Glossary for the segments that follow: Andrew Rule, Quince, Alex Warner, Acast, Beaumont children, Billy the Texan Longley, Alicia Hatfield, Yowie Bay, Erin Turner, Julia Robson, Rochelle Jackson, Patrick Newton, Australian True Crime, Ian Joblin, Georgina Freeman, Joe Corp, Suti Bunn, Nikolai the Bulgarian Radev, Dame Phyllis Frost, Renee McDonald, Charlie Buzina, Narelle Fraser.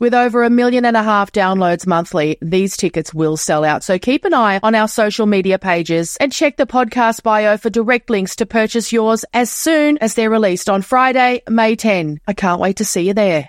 With over 1.5 million downloads monthly, these tickets will sell out. So keep an eye on our social media pages and check the podcast bio for direct links to purchase yours as soon as they're released on Friday, May 10. I can't wait to see you there.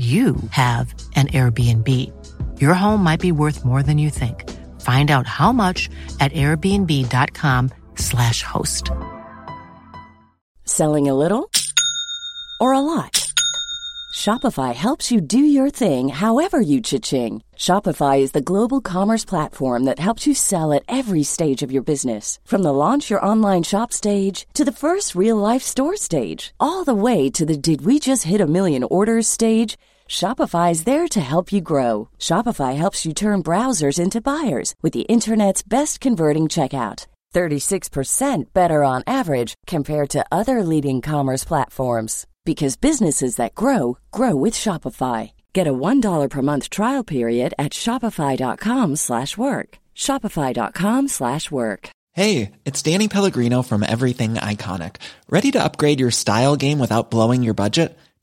you have an Airbnb. Your home might be worth more than you think. Find out how much at airbnb.com/host. Selling a little or a lot? Shopify helps you do your thing however you cha-ching. Shopify is the global commerce platform that helps you sell at every stage of your business. From the launch your online shop stage to the first real-life store stage, all the way to the did we just hit 1 million orders stage. Shopify is there to help you grow. Shopify helps you turn browsers into buyers with the internet's best converting checkout. 36% better on average compared to other leading commerce platforms. Because businesses that grow, grow with Shopify. Get a $1 per month trial period at shopify.com/work. Shopify.com/work. Hey, it's Danny Pellegrino from Everything Iconic. Ready to upgrade your style game without blowing your budget?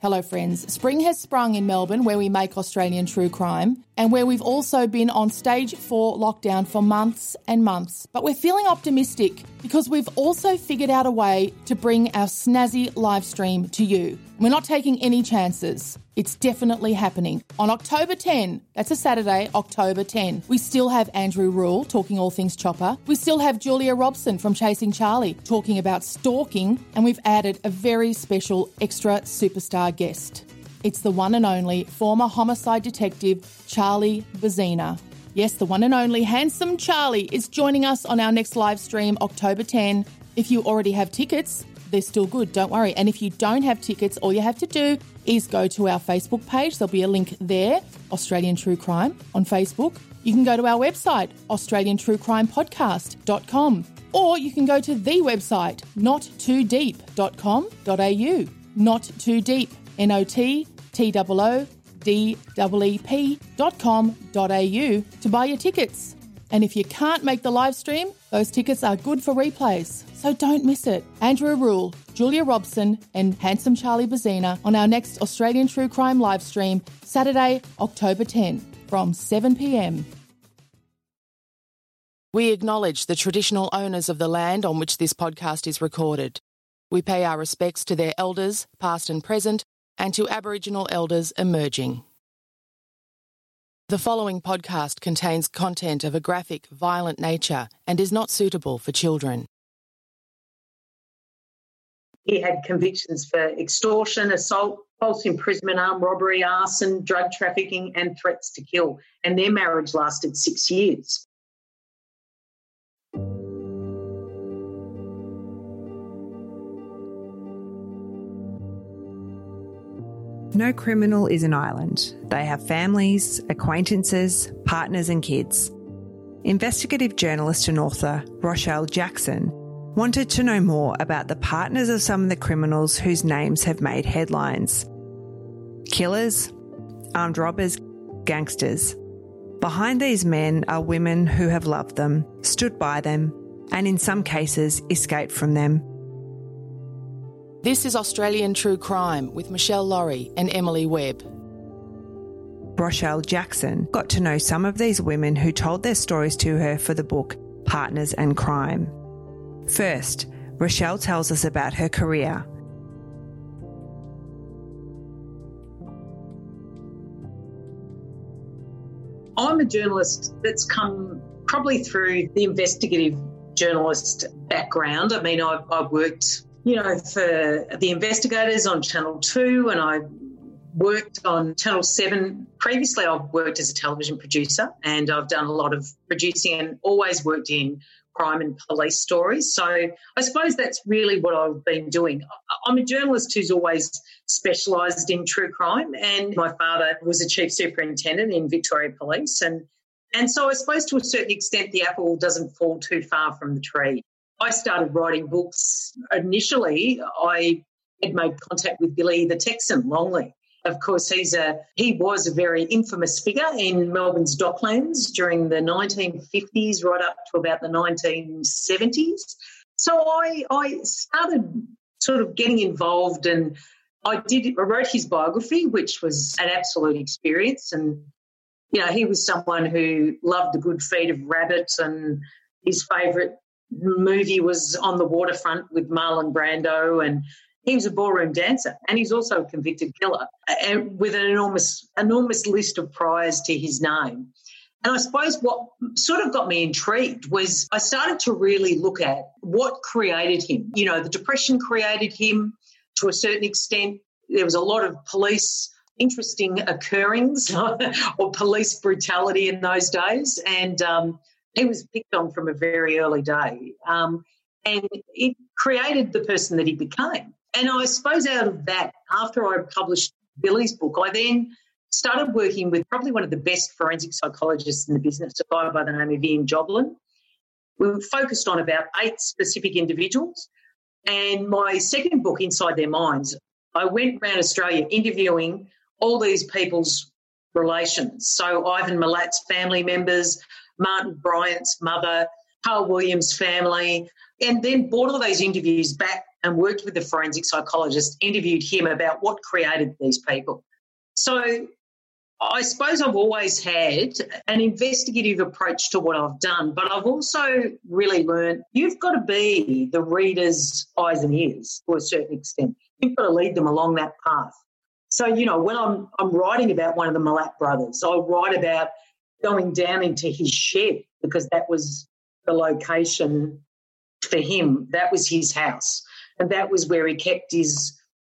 Hello friends, spring has sprung in Melbourne where we make Australian true crime and where we've also been on stage 4 lockdown for months and months. But we're feeling optimistic because we've also figured out a way to bring our snazzy live stream to you. We're not taking any chances. It's definitely happening. On October 10, that's a Saturday, October 10, we still have Andrew Rule talking all things chopper. We still have Julia Robson from Chasing Charlie talking about stalking, and we've added a very special extra superstar guest. It's the one and only former homicide detective Charlie Buzina. Yes, the one and only handsome Charlie is joining us on our next live stream, October 10. If you already have tickets, they're still good, don't worry. And if you don't have tickets, all you have to do is go to our Facebook page. There'll be a link there, Australian True Crime on Facebook. You can go to our website, australiantruecrimepodcast.com, or you can go to the website, nottodeep.com.au. Not Too Deep, NOTTOODEEP.com.au to buy your tickets. And if you can't make the live stream, those tickets are good for replays. So don't miss it. Andrew Rule, Julia Robson and handsome Charlie Buzina on our next Australian True Crime live stream, Saturday, October 10 from 7pm. We acknowledge the traditional owners of the land on which this podcast is recorded. We pay our respects to their elders, past and present, and to Aboriginal elders emerging. The following podcast contains content of a graphic, violent nature and is not suitable for children. He had convictions for extortion, assault, false imprisonment, armed robbery, arson, drug trafficking and threats to kill, and their marriage lasted 6 years. No criminal is an island. They have families, acquaintances, partners and kids. Investigative journalist and author Rochelle Jackson wanted to know more about the partners of some of the criminals whose names have made headlines Killers, armed robbers, gangsters. Behind these men are women who have loved them, stood by them, and in some cases escaped from them. This is Australian True Crime with Michelle Laurie and Emily Webb. Rochelle Jackson got to know some of these women who told their stories to her for the book Partners and Crime. First, Rochelle tells us about her career. I'm a journalist that's come probably through the investigative journalist background. I mean, I've worked, for the investigators on Channel 2, and I worked on Channel 7. Previously, I've worked as a television producer, and I've done a lot of producing and always worked in crime and police stories. So I suppose that's really what I've been doing. I'm a journalist who's always specialised in true crime, and my father was a chief superintendent in Victoria Police. And so I suppose to a certain extent the apple doesn't fall too far from the tree. I started writing books. Initially, I had made contact with Billy the Texan Longley. Of course, he was a very infamous figure in Melbourne's Docklands during the 1950s right up to about the 1970s. So I started sort of getting involved, and I wrote his biography, which was an absolute experience. And, he was someone who loved the good feed of rabbit, and his favourite movie was On the Waterfront with Marlon Brando, and he was a ballroom dancer, and he's also a convicted killer, and with an enormous list of priors to his name. And I suppose what sort of got me intrigued was I started to really look at what created him. The Depression created him to a certain extent. There was a lot of police interesting occurrings or police brutality in those days, and he was picked on from a very early day. And it created the person that he became. And I suppose out of that, after I published Billy's book, I then started working with probably one of the best forensic psychologists in the business, a guy by the name of Ian Joblin. We were focused on about 8 specific individuals. And my second book, Inside Their Minds, I went around Australia interviewing all these people's relations. So Ivan Milat's family members, Martin Bryant's mother, Carl Williams' family, and then brought all those interviews back and worked with the forensic psychologist, interviewed him about what created these people. So I suppose I've always had an investigative approach to what I've done, but I've also really learned you've got to be the reader's eyes and ears to a certain extent. You've got to lead them along that path. So, when I'm writing about one of the Milat brothers, I'll write about going down into his shed because that was the location for him. That was his house, and that was where he kept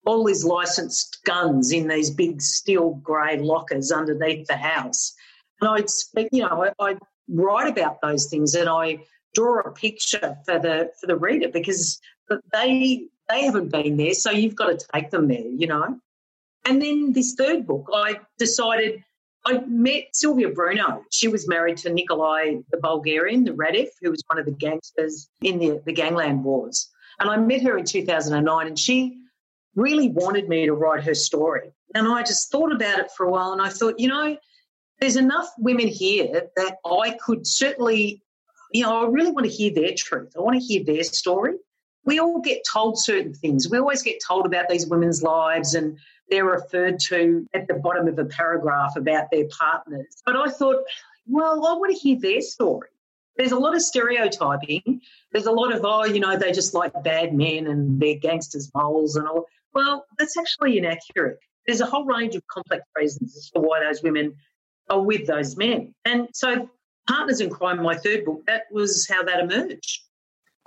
all his licensed guns in these big steel grey lockers underneath the house. And I'd write about those things, and I draw a picture for the reader because they haven't been there, so you've got to take them there, And then this third book, I decided. I met Sylvia Bruno. She was married to Nikolai the Bulgarian, the Radev, who was one of the gangsters in the gangland wars. And I met her in 2009, and she really wanted me to write her story. And I just thought about it for a while, and I thought, there's enough women here that I could certainly, I really want to hear their truth. I want to hear their story. We all get told certain things. We always get told about these women's lives, and they're referred to at the bottom of a paragraph about their partners. But I thought, I want to hear their story. There's a lot of stereotyping. There's a lot of, they just like bad men and they're gangsters' moles and all. Well, that's actually inaccurate. There's a whole range of complex reasons as to why those women are with those men. And so Partners in Crime, my third book, that was how that emerged.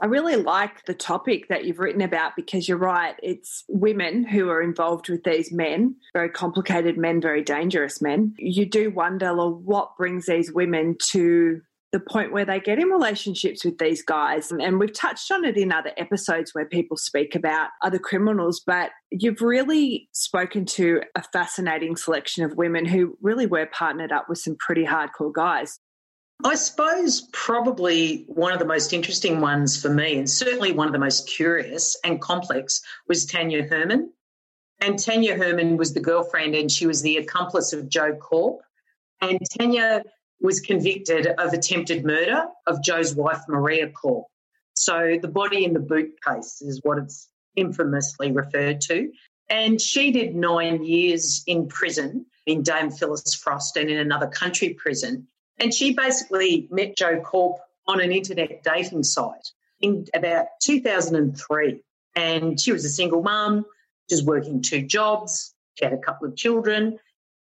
I really like the topic that you've written about because you're right, it's women who are involved with these men, very complicated men, very dangerous men. You do wonder, what brings these women to the point where they get in relationships with these guys? And we've touched on it in other episodes where people speak about other criminals, but you've really spoken to a fascinating selection of women who really were partnered up with some pretty hardcore guys. I suppose probably one of the most interesting ones for me, and certainly one of the most curious and complex, was Tanya Herman. And Tanya Herman was the girlfriend and she was the accomplice of Joe Corp. And Tanya was convicted of attempted murder of Joe's wife, Maria Corp. So the body in the boot case is what it's infamously referred to. And she did 9 years in prison in Dame Phyllis Frost and in another country prison. And she basically met Joe Corp on an internet dating site in about 2003. And she was a single mum, just working 2 jobs. She had a couple of children.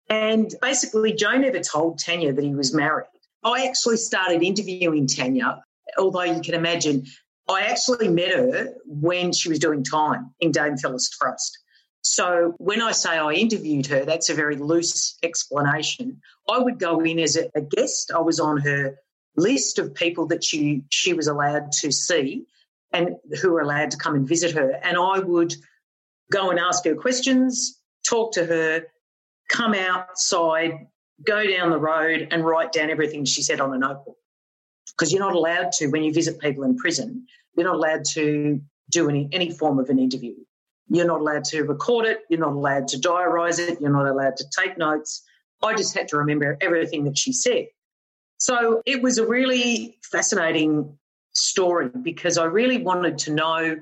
And basically Joe never told Tanya that he was married. I actually started interviewing Tanya, although you can imagine I actually met her when she was doing time in Dame Phyllis Frost. So when I say I interviewed her, that's a very loose explanation. I would go in as a guest. I was on her list of people that she was allowed to see and who were allowed to come and visit her. And I would go and ask her questions, talk to her, come outside, go down the road and write down everything she said on a notebook, because you're not allowed to, when you visit people in prison, you're not allowed to do any form of an interview. You're not allowed to record it. You're not allowed to diarise it. You're not allowed to take notes. I just had to remember everything that she said. So it was a really fascinating story because I really wanted to know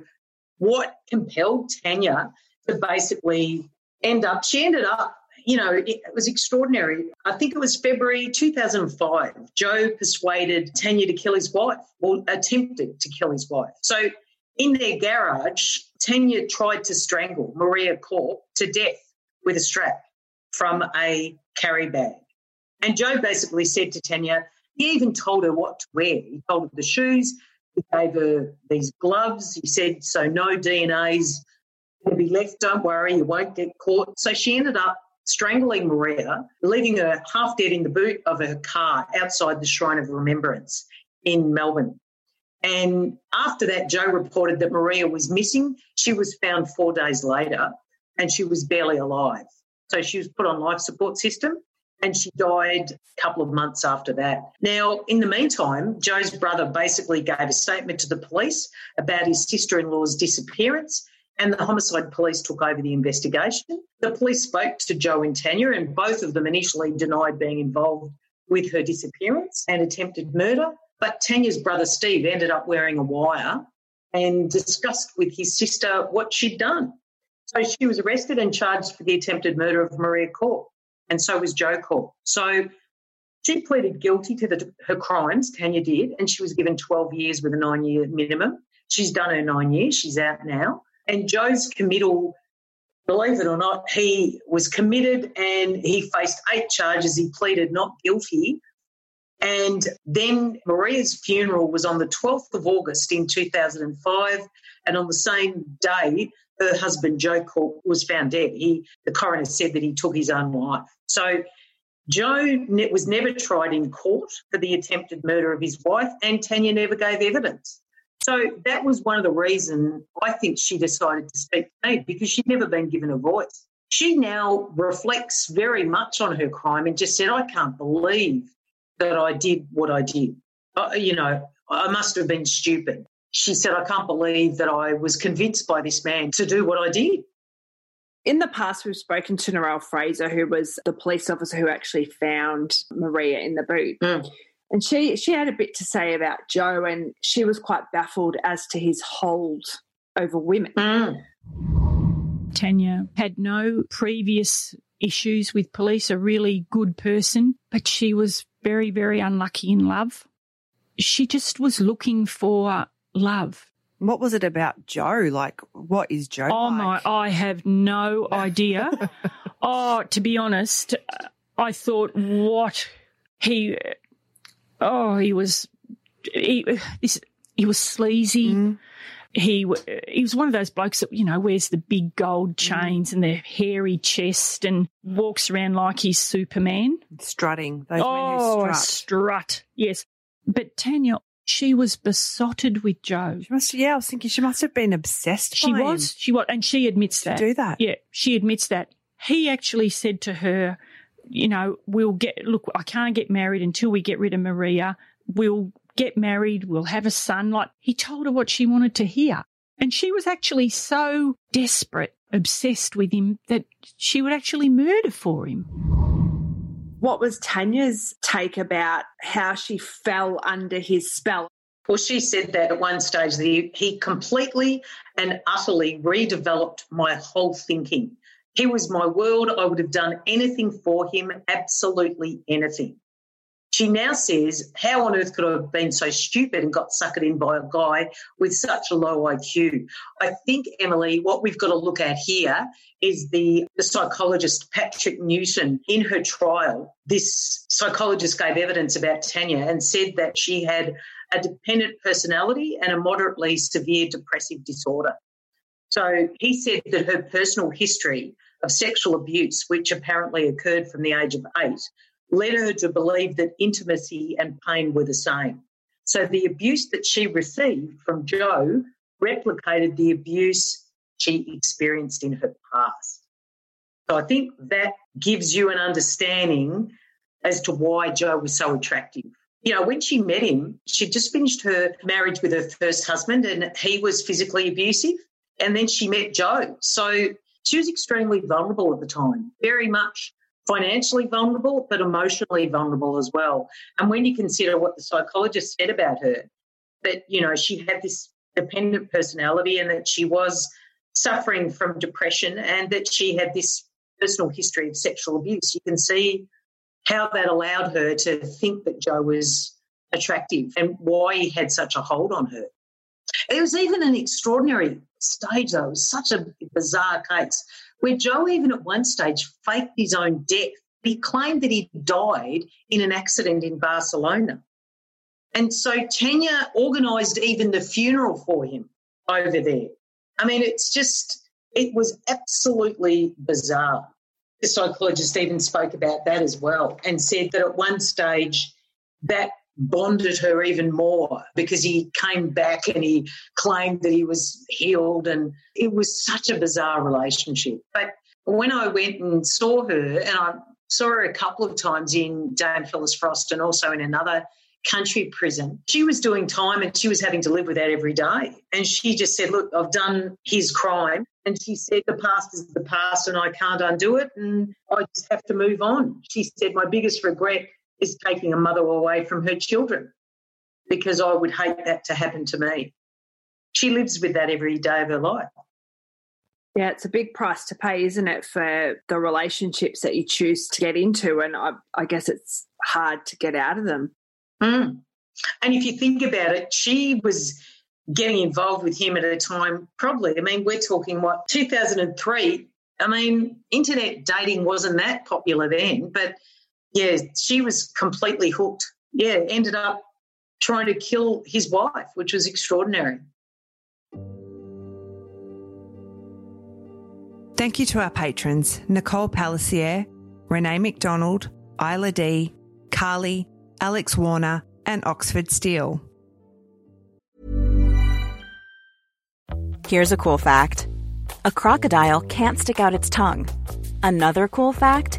what compelled Tanya to basically end up. She ended up, you know, it was extraordinary. I think it was February 2005. Joe persuaded Tanya to kill his wife or attempted to kill his wife. So in their garage, Tanya tried to strangle Maria Corp to death with a strap from a carry bag. And Joe basically said to Tanya, he even told her what to wear. He told her the shoes. He gave her these gloves. He said, so no DNA's going to be left. Don't worry, you won't get caught. So she ended up strangling Maria, leaving her half dead in the boot of her car outside the Shrine of Remembrance in Melbourne. And after that, Joe reported that Maria was missing. She was found 4 days later and she was barely alive. So she was put on life support system and she died a couple of months after that. Now, in the meantime, Joe's brother basically gave a statement to the police about his sister-in-law's disappearance, and the homicide police took over the investigation. The police spoke to Joe and Tanya, and both of them initially denied being involved with her disappearance and attempted murder. But Tanya's brother Steve ended up wearing a wire and discussed with his sister what she'd done. So she was arrested and charged for the attempted murder of Maria Corp, and so was Joe Corp. So she pleaded guilty to her crimes, Tanya did, and she was given 12 years with a 9-year minimum. She's done her 9 years. She's out now. And Joe's committal, believe it or not, he was committed and he faced 8 charges. He pleaded not guilty. And then Maria's funeral was on the 12th of August in 2005. And on the same day, her husband, Joe Corp, was found dead. The coroner said that he took his own life. So Joe was never tried in court for the attempted murder of his wife, and Tanya never gave evidence. So that was one of the reasons I think she decided to speak to me, because she'd never been given a voice. She now reflects very much on her crime and just said, I can't believe that I did what I did. I must have been stupid. She said, I can't believe that I was convinced by this man to do what I did. In the past, we've spoken to Narelle Fraser, who was the police officer who actually found Maria in the boot. Mm. And she had a bit to say about Joe, and she was quite baffled as to his hold over women. Mm. Tanya had no previous issues with police, a really good person, but she was very, very unlucky in love. She just was looking for love. What was it about Joe? Like, what is Joe like? I have no idea. To be honest, I thought he was sleazy. Mm. He was one of those blokes that, wears the big gold chains and the hairy chest and walks around like he's Superman. Strutting. Those men who strut. Yes. But Tanya, she was besotted with Joe. I was thinking she must have been obsessed by him. She was, and she admits that. Do that. Yeah, she admits that. He actually said to her, I can't get married until we get rid of Maria. We'll get married, we'll have a son. Like, he told her what she wanted to hear. And she was actually so desperate obsessed with him that she would actually murder for him. What was Tanya's take about how she fell under his spell? Well, she said that at one stage that he completely and utterly redeveloped my whole thinking. He was my world. I would have done anything for him, absolutely anything. She now says, how on earth could I have been so stupid and got suckered in by a guy with such a low IQ? I think, Emily, what we've got to look at here is the psychologist Patrick Newton. In her trial, this psychologist gave evidence about Tanya and said that she had a dependent personality and a moderately severe depressive disorder. So he said that her personal history of sexual abuse, which apparently occurred from the age of 8, led her to believe that intimacy and pain were the same. So the abuse that she received from Joe replicated the abuse she experienced in her past. So I think that gives you an understanding as to why Joe was so attractive. You know, when she met him, she'd just finished her marriage with her first husband and he was physically abusive. And then she met Joe. So she was extremely vulnerable at the time, very much financially vulnerable but emotionally vulnerable as well. And when you consider what the psychologist said about her, that, you know, she had this dependent personality and that she was suffering from depression and that she had this personal history of sexual abuse, you can see how that allowed her to think that Joe was attractive and why he had such a hold on her. It was even an extraordinary stage, though. It was such a bizarre case where Joe even at one stage faked his own death. He claimed that he died in an accident in Barcelona. And so Tanya organised even the funeral for him over there. I mean, it was absolutely bizarre. The psychologist even spoke about that as well and said that at one stage that bonded her even more because he came back and he claimed that he was healed, and it was such a bizarre relationship. But when I went and saw her, and I saw her a couple of times in Dame Phyllis Frost and also in another country prison, she was doing time and she was having to live with that every day. And she just said, look, I've done his crime. And she said, the past is the past and I can't undo it and I just have to move on. She said, my biggest regret is taking a mother away from her children because I would hate that to happen to me. She lives with that every day of her life. Yeah, it's a big price to pay, isn't it, for the relationships that you choose to get into, and I guess it's hard to get out of them. Mm. And if you think about it, she was getting involved with him at a time probably, I mean, we're talking, 2003? I mean, internet dating wasn't that popular then, but yeah, she was completely hooked. Yeah, ended up trying to kill his wife, which was extraordinary. Thank you to our patrons, Nicole Palacier, Renee McDonald, Isla D, Carly, Alex Warner and Oxford Steele. Here's a cool fact. A crocodile can't stick out its tongue. Another cool fact,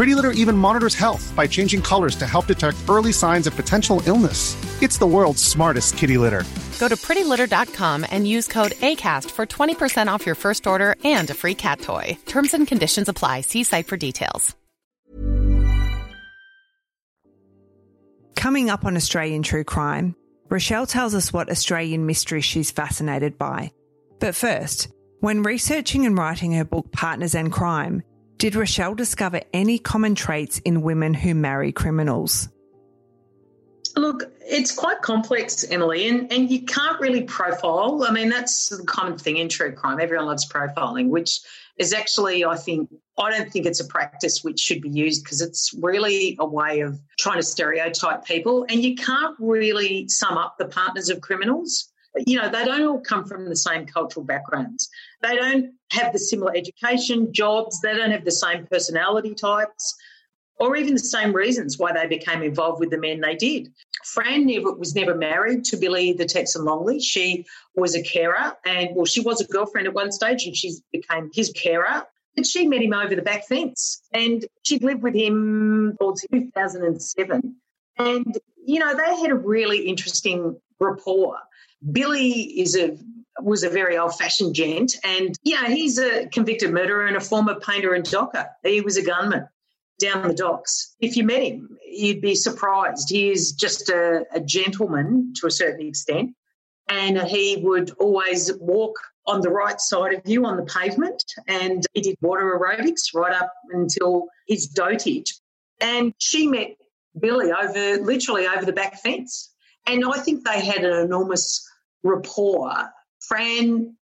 Pretty Litter even monitors health by changing colors to help detect early signs of potential illness. It's the world's smartest kitty litter. Go to prettylitter.com and use code ACAST for 20% off your first order and a free cat toy. Terms and conditions apply. See site for details. Coming up on Australian True Crime, Rochelle tells us what Australian mystery she's fascinated by. But first, when researching and writing her book Partners and Crime, did Rochelle discover any common traits in women who marry criminals? Look, it's quite complex, Emily, and you can't really profile. I mean, that's the common thing in true crime. Everyone loves profiling, which is actually, I don't think it's a practice which should be used because it's really a way of trying to stereotype people, and you can't really sum up the partners of criminals. You know, they don't all come from the same cultural backgrounds. They don't have the similar education, jobs. They don't have the same personality types or even the same reasons why they became involved with the men they did. Fran was never married to Billy the Texan Longley. She was a carer and, well, she was a girlfriend at one stage and she became his carer. But she met him over the back fence and she lived with him until 2007. And, you know, they had a really interesting rapport. Billy was a very old-fashioned gent and, you know, he's a convicted murderer and a former painter and docker. He was a gunman down the docks. If you met him, you'd be surprised. He is just a gentleman to a certain extent and he would always walk on the right side of you on the pavement and he did water aerobics right up until his dotage. And she met Billy literally over the back fence. And I think they had an enormous rapport. Fran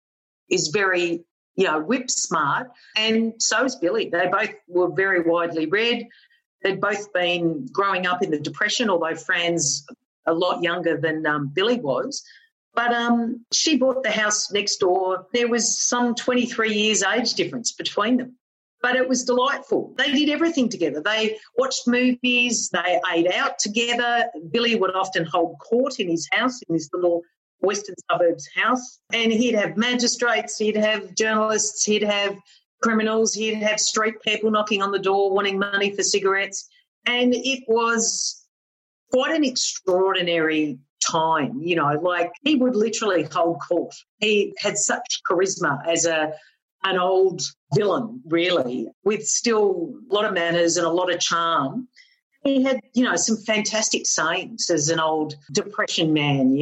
is very, whip smart, and so is Billy. They both were very widely read. They'd both been growing up in the Depression, although Fran's a lot younger than Billy was. But she bought the house next door. There was some 23 years age difference between them. But it was delightful. They did everything together. They watched movies. They ate out together. Billy would often hold court in his house, in his little western suburbs house. And he'd have magistrates, he'd have journalists, he'd have criminals, he'd have street people knocking on the door wanting money for cigarettes. And it was quite an extraordinary time, like he would literally hold court. He had such charisma as an old villain, really, with still a lot of manners and a lot of charm. He had, some fantastic sayings as an old Depression man,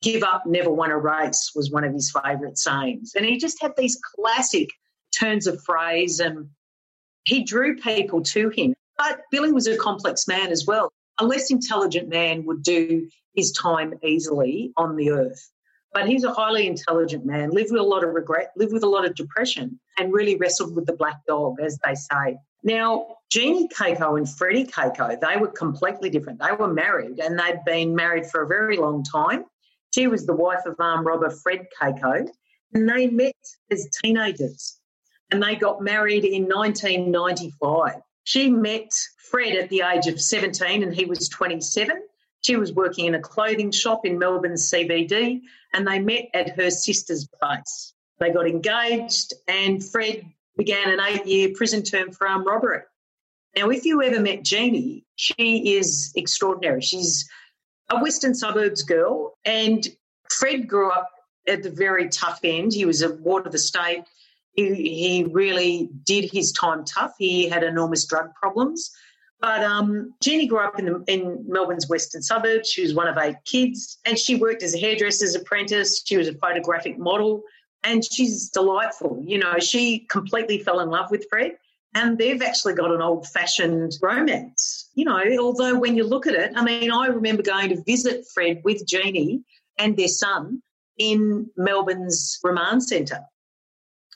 Give up, never won a race was one of his favourite sayings. And he just had these classic turns of phrase and he drew people to him. But Billy was a complex man as well. A less intelligent man would do his time easily on the earth. But he's a highly intelligent man, lived with a lot of regret, lived with a lot of depression and really wrestled with the black dog, as they say. Now, Jeannie Keiko and Freddie Keiko, they were completely different. They were married and they'd been married for a very long time. She was the wife of armed robber Fred Keiko and they met as teenagers and they got married in 1995. She met Fred at the age of 17 and he was 27. She was working in a clothing shop in Melbourne's CBD and they met at her sister's place. They got engaged and Fred began an 8-year prison term for armed robbery. Now, if you ever met Jeannie, she is extraordinary. She's a western suburbs girl and Fred grew up at the very tough end. He was a ward of the state. He really did his time tough. He had enormous drug problems. But Jeannie grew up in Melbourne's western suburbs. She was one of 8 kids and she worked as a hairdresser's apprentice. She was a photographic model and she's delightful. She completely fell in love with Fred and they've actually got an old-fashioned romance. Although when you look at it, I remember going to visit Fred with Jeannie and their son in Melbourne's remand centre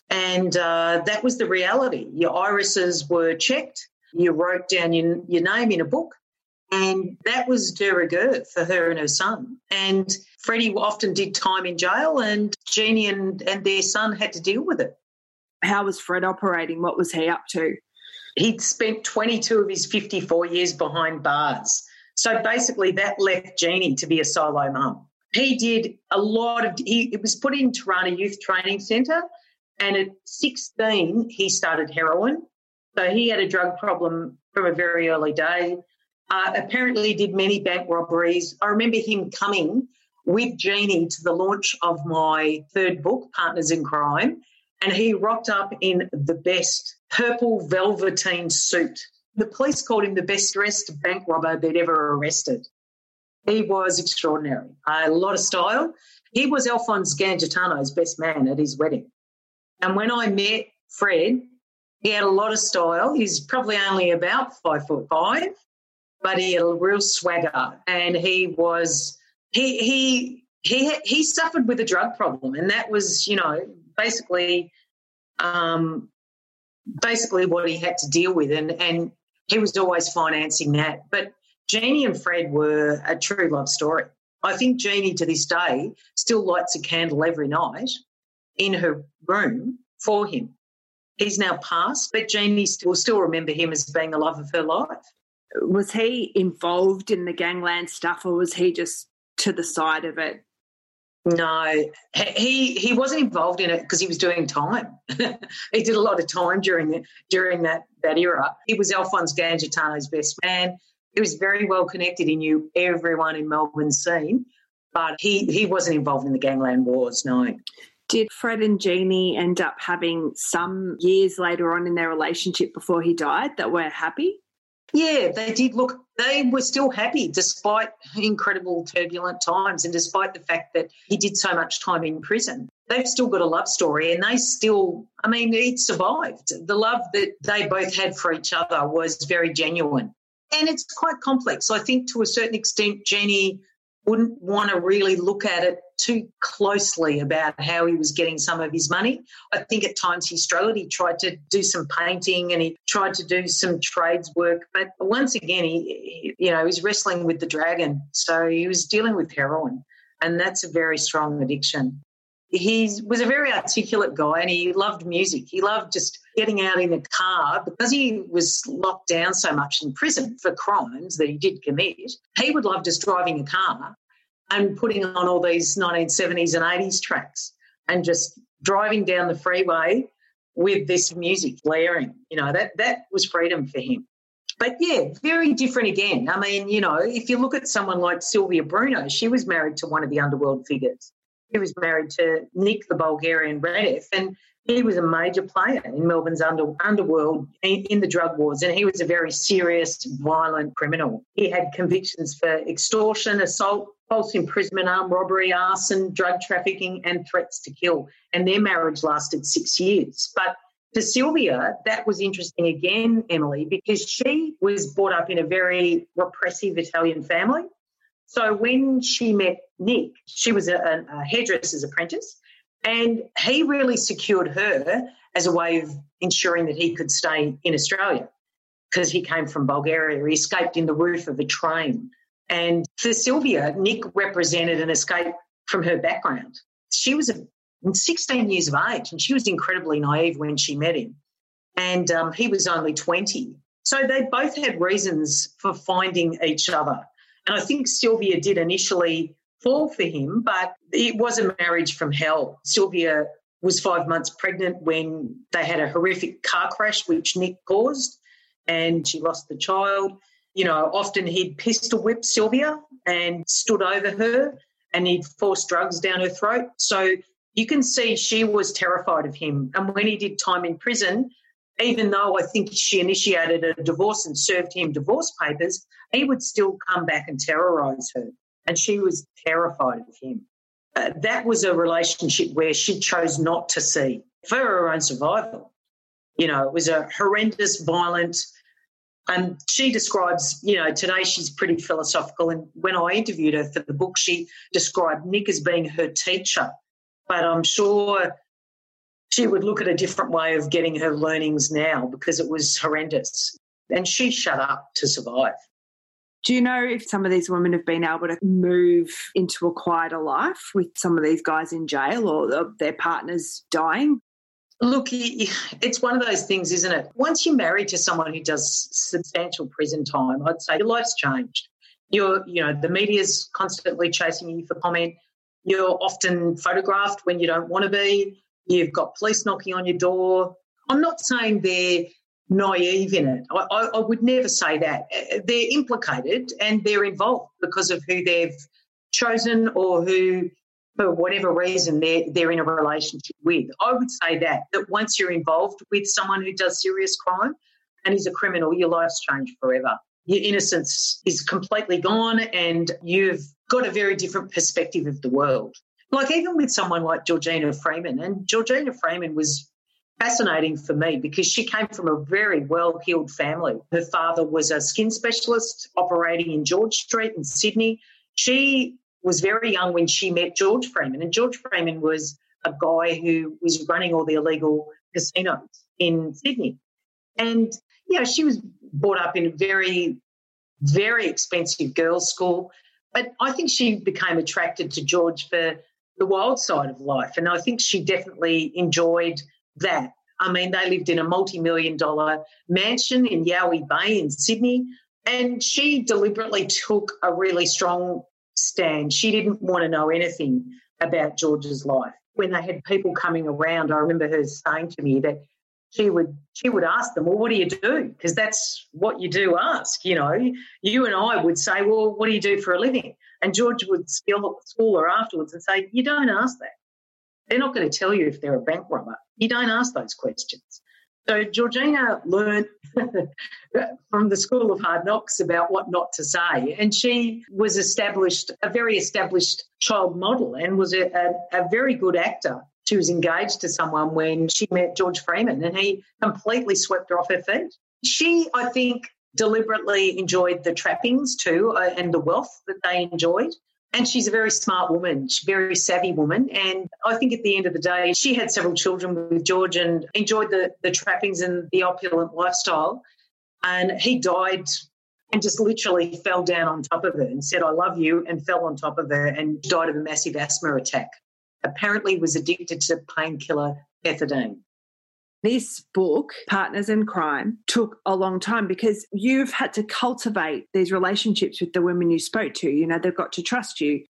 and that was the reality. Your irises were checked. You wrote down your name in a book and that was de rigueur for her and her son. And Freddie often did time in jail and Jeannie and their son had to deal with it. How was Fred operating? What was he up to? He'd spent 22 of his 54 years behind bars. So basically that left Jeannie to be a solo mum. He did a lot of – it was put in Toronto Youth Training Centre and at 16 he started heroin. So he had a drug problem from a very early day. Apparently did many bank robberies. I remember him coming with Jeannie to the launch of my third book, Partners in Crime, and he rocked up in the best purple velveteen suit. The police called him the best-dressed bank robber they'd ever arrested. He was extraordinary, a lot of style. He was Alphonse Gangitano's best man at his wedding. And when I met Fred, he had a lot of style. He's probably only about 5'5", but he had a real swagger. And he was he suffered with a drug problem, and that was, you know, basically what he had to deal with, and he was always financing that. But Jeannie and Fred were a true love story. I think Jeannie to this day still lights a candle every night in her room for him. He's now passed, but Jeannie will still remember him as being the love of her life. Was he involved in the gangland stuff, or was he just to the side of it? No, he wasn't involved in it because he was doing time. He did a lot of time during that era. He was Alphonse Gangitano's best man. He was very well connected. He knew everyone in Melbourne's scene, but he wasn't involved in the gangland wars, no. Did Fred and Jeannie end up having some years later on in their relationship before he died that were happy? Yeah, they did. Look, they were still happy despite incredible turbulent times and despite the fact that he did so much time in prison. They've still got a love story, and they still, I mean, it survived. The love that they both had for each other was very genuine, and it's quite complex. I think to a certain extent Jeannie wouldn't want to really look at it too closely about how he was getting some of his money. I think at times he struggled. He tried to do some painting and he tried to do some trades work. But once again, he was wrestling with the dragon. So he was dealing with heroin, and that's a very strong addiction. He was a very articulate guy, and he loved music. He loved just getting out in the car because he was locked down so much in prison for crimes that he did commit. He would love just driving a car and putting on all these 1970s and 80s tracks and just driving down the freeway with this music blaring. You know, that was freedom for him. But, yeah, very different again. I mean, you know, if you look at someone like Sylvia Bruno, she was married to one of the underworld figures. He was married to Nick the Bulgarian Radev, and he was a major player in Melbourne's underworld in the drug wars, and he was a very serious, violent criminal. He had convictions for extortion, assault, false imprisonment, armed robbery, arson, drug trafficking and threats to kill, and their marriage lasted 6 years. But for Sylvia, that was interesting again, Emily, because she was brought up in a very repressive Italian family. So when she met Nick, she was a hairdresser's apprentice, and he really secured her as a way of ensuring that he could stay in Australia because he came from Bulgaria. He escaped in the roof of a train. And for Sylvia, Nick represented an escape from her background. She was 16 years of age, and she was incredibly naive when she met him, and he was only 20. So they both had reasons for finding each other. And I think Sylvia did initially fall for him, but it was a marriage from hell. Sylvia was 5 months pregnant when they had a horrific car crash, which Nick caused, and she lost the child. You know, often he'd pistol whip Sylvia and stood over her, and he'd force drugs down her throat. So you can see she was terrified of him. And when he did time in prison, even though I think she initiated a divorce and served him divorce papers, he would still come back and terrorise her, and she was terrified of him. That was a relationship where she chose not to see for her own survival. You know, it was a horrendous, violent, and she describes, you know, today she's pretty philosophical, and when I interviewed her for the book, she described Nick as being her teacher, but I'm sure she would look at a different way of getting her learnings now because it was horrendous, and she shut up to survive. Do you know if some of these women have been able to move into a quieter life with some of these guys in jail or their partners dying? Look, it's one of those things, isn't it? Once you're married to someone who does substantial prison time, I'd say your life's changed. The media's constantly chasing you for comment. You're often photographed when you don't want to be. You've got police knocking on your door. I'm not saying they're naive in it. I would never say that. They're implicated and they're involved because of who they've chosen or who, for whatever reason, they're in a relationship with. I would say that once you're involved with someone who does serious crime and is a criminal, your life's changed forever. Your innocence is completely gone and you've got a very different perspective of the world. Like even with someone like Georgina Freeman, and Georgina Freeman was fascinating for me because she came from a very well-heeled family. Her father was a skin specialist operating in George Street in Sydney. She was very young when she met George Freeman, and George Freeman was a guy who was running all the illegal casinos in Sydney. And, you know, she was brought up in a very, very expensive girls' school, but I think she became attracted to George for the wild side of life, and I think she definitely enjoyed that. I mean, they lived in a multi-million-dollar mansion in Yowie Bay in Sydney, and she deliberately took a really strong stand. She didn't want to know anything about George's life. When they had people coming around, I remember her saying to me that she would ask them, well, what do you do? Because that's what you do ask, you know. You and I would say, well, what do you do for a living? And George would school her afterwards and say, you don't ask that. They're not going to tell you if they're a bank robber. You don't ask those questions. So Georgina learned from the School of Hard Knocks about what not to say, and she was a very established child model and was a very good actor. She was engaged to someone when she met George Freeman, and he completely swept her off her feet. She, I think, deliberately enjoyed the trappings too and the wealth that they enjoyed. And she's a very smart woman, very savvy woman. And I think at the end of the day, she had several children with George and enjoyed the trappings and the opulent lifestyle. And he died and just literally fell down on top of her and said, I love you, and fell on top of her and died of a massive asthma attack. Apparently was addicted to painkiller methadone. This book, Partners in Crime, took a long time because you've had to cultivate these relationships with the women you spoke to. You know, they've got to trust you.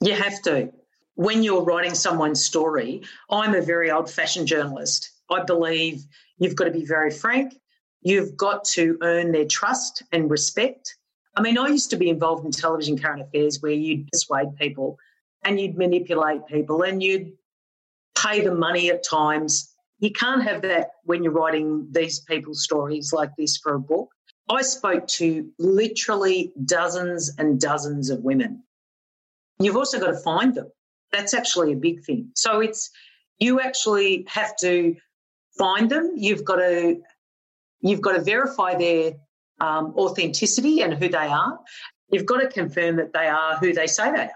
You have to. When you're writing someone's story, I'm a very old-fashioned journalist. I believe you've got to be very frank. You've got to earn their trust and respect. I mean, I used to be involved in television current affairs where you'd persuade people and you'd manipulate people and you'd pay them money at times. You can't have that when you're writing these people's stories like this for a book. I spoke to literally dozens and dozens of women. You've also got to find them. That's actually a big thing. So you actually have to find them. You've got to verify their authenticity and who they are. You've got to confirm that they are who they say they are.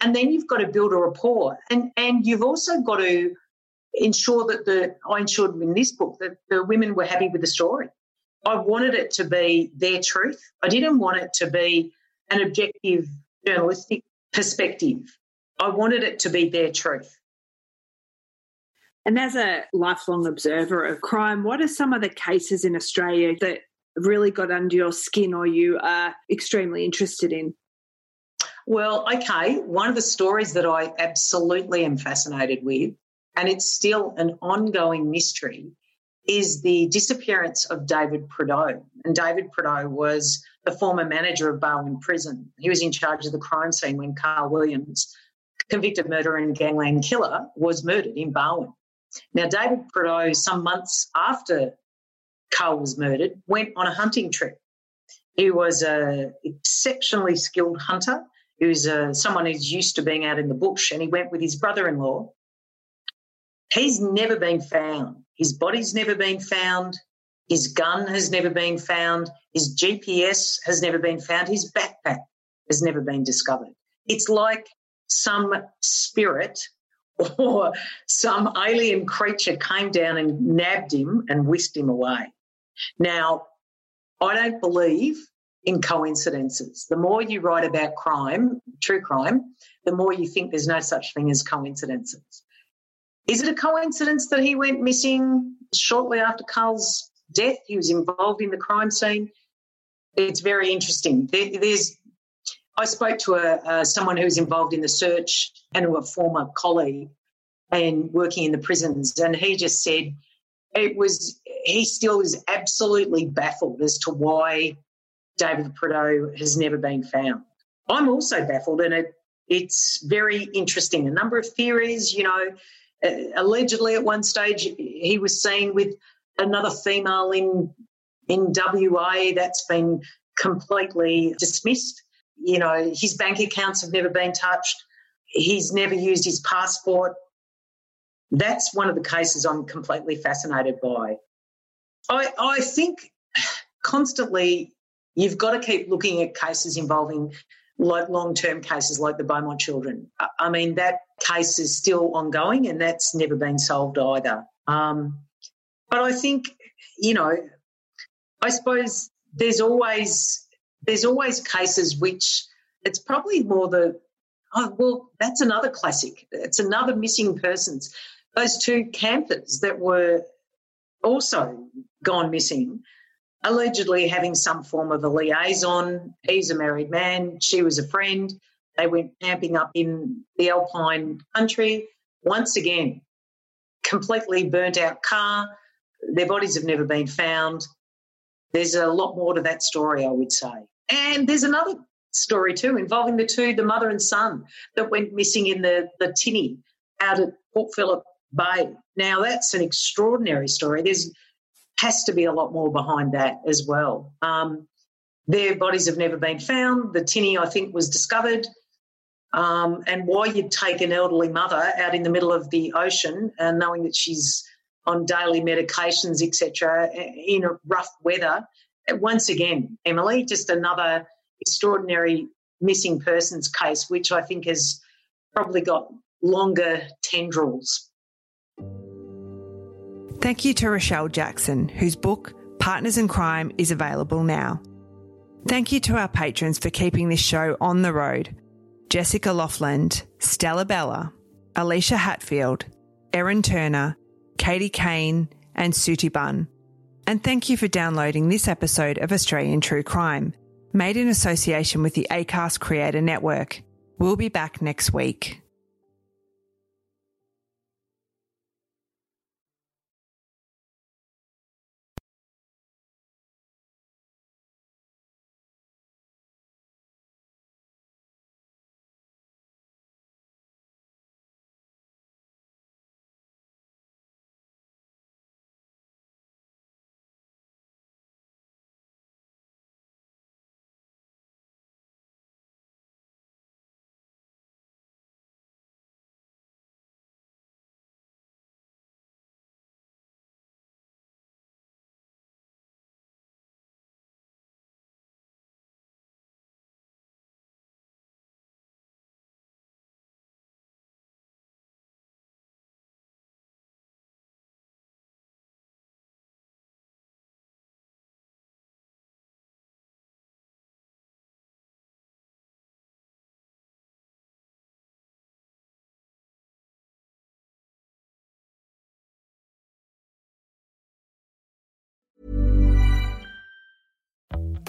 And then you've got to build a rapport. And you've also got to ensure that I ensured in this book that the women were happy with the story. I wanted it to be their truth. I didn't want it to be an objective journalistic perspective. I wanted it to be their truth. And as a lifelong observer of crime, what are some of the cases in Australia that really got under your skin or you are extremely interested in? Well, okay, one of the stories that I absolutely am fascinated with, and it's still an ongoing mystery, is the disappearance of David Prudoe. And David Prudoe was the former manager of Barwon Prison. He was in charge of the crime scene when Carl Williams, convicted murderer and gangland killer, was murdered in Barwon. Now, David Prudoe, some months after Carl was murdered, went on a hunting trip. He was an exceptionally skilled hunter. He was someone who's used to being out in the bush, and he went with his brother-in-law. He's never been found. His body's never been found. His gun has never been found. His GPS has never been found. His backpack has never been discovered. It's like some spirit or some alien creature came down and nabbed him and whisked him away. Now, I don't believe in coincidences. The more you write about crime, true crime, the more you think there's no such thing as coincidences. Is it a coincidence that he went missing shortly after Carl's death? He was involved in the crime scene. It's very interesting. I spoke to someone who was involved in the search and a former colleague and working in the prisons, and he just said it was he still is absolutely baffled as to why David Prudoe has never been found. I'm also baffled, and it's very interesting. A number of theories, you know, allegedly at one stage he was seen with another female in WA. That's been completely dismissed. You know, his bank accounts have never been touched. He's never used his passport. That's one of the cases I'm completely fascinated by. I think constantly you've got to keep looking at cases involving like long-term cases like the Beaumont children. I mean, that case is still ongoing and that's never been solved either. But I think, you know, I suppose there's always cases which it's probably more the, oh, well, that's another classic. It's another missing persons. Those two campers that were also gone missing, allegedly having some form of a liaison. He's a married man. She was a friend. They went camping up in the Alpine country. Once again, completely burnt out car. Their bodies have never been found. There's a lot more to that story, I would say. And there's another story too involving the mother and son, that went missing in the tinny out at Port Phillip Bay. Now, that's an extraordinary story. There's has to be a lot more behind that as well. Their bodies have never been found. The tinny, I think, was discovered. And why you'd take an elderly mother out in the middle of the ocean and knowing that she's on daily medications, etc., in rough weather. Once again, Emily, just another extraordinary missing persons case, which I think has probably got longer tendrils. Thank you to Rochelle Jackson, whose book, Partners in Crime, is available now. Thank you to our patrons for keeping this show on the road. Jessica Laughlin, Stella Bella, Alicia Hatfield, Erin Turner, Katie Kane and Suti Bunn. And thank you for downloading this episode of Australian True Crime, made in association with the Acast Creator Network. We'll be back next week.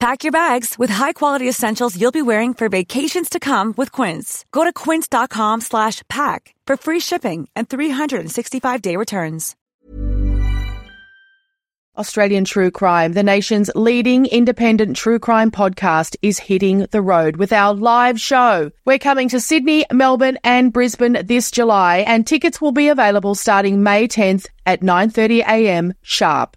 Pack your bags with high-quality essentials you'll be wearing for vacations to come with Quince. Go to quince.com/pack for free shipping and 365-day returns. Australian True Crime, the nation's leading independent true crime podcast, is hitting the road with our live show. We're coming to Sydney, Melbourne and Brisbane this July, and tickets will be available starting May 10th at 9:30am sharp.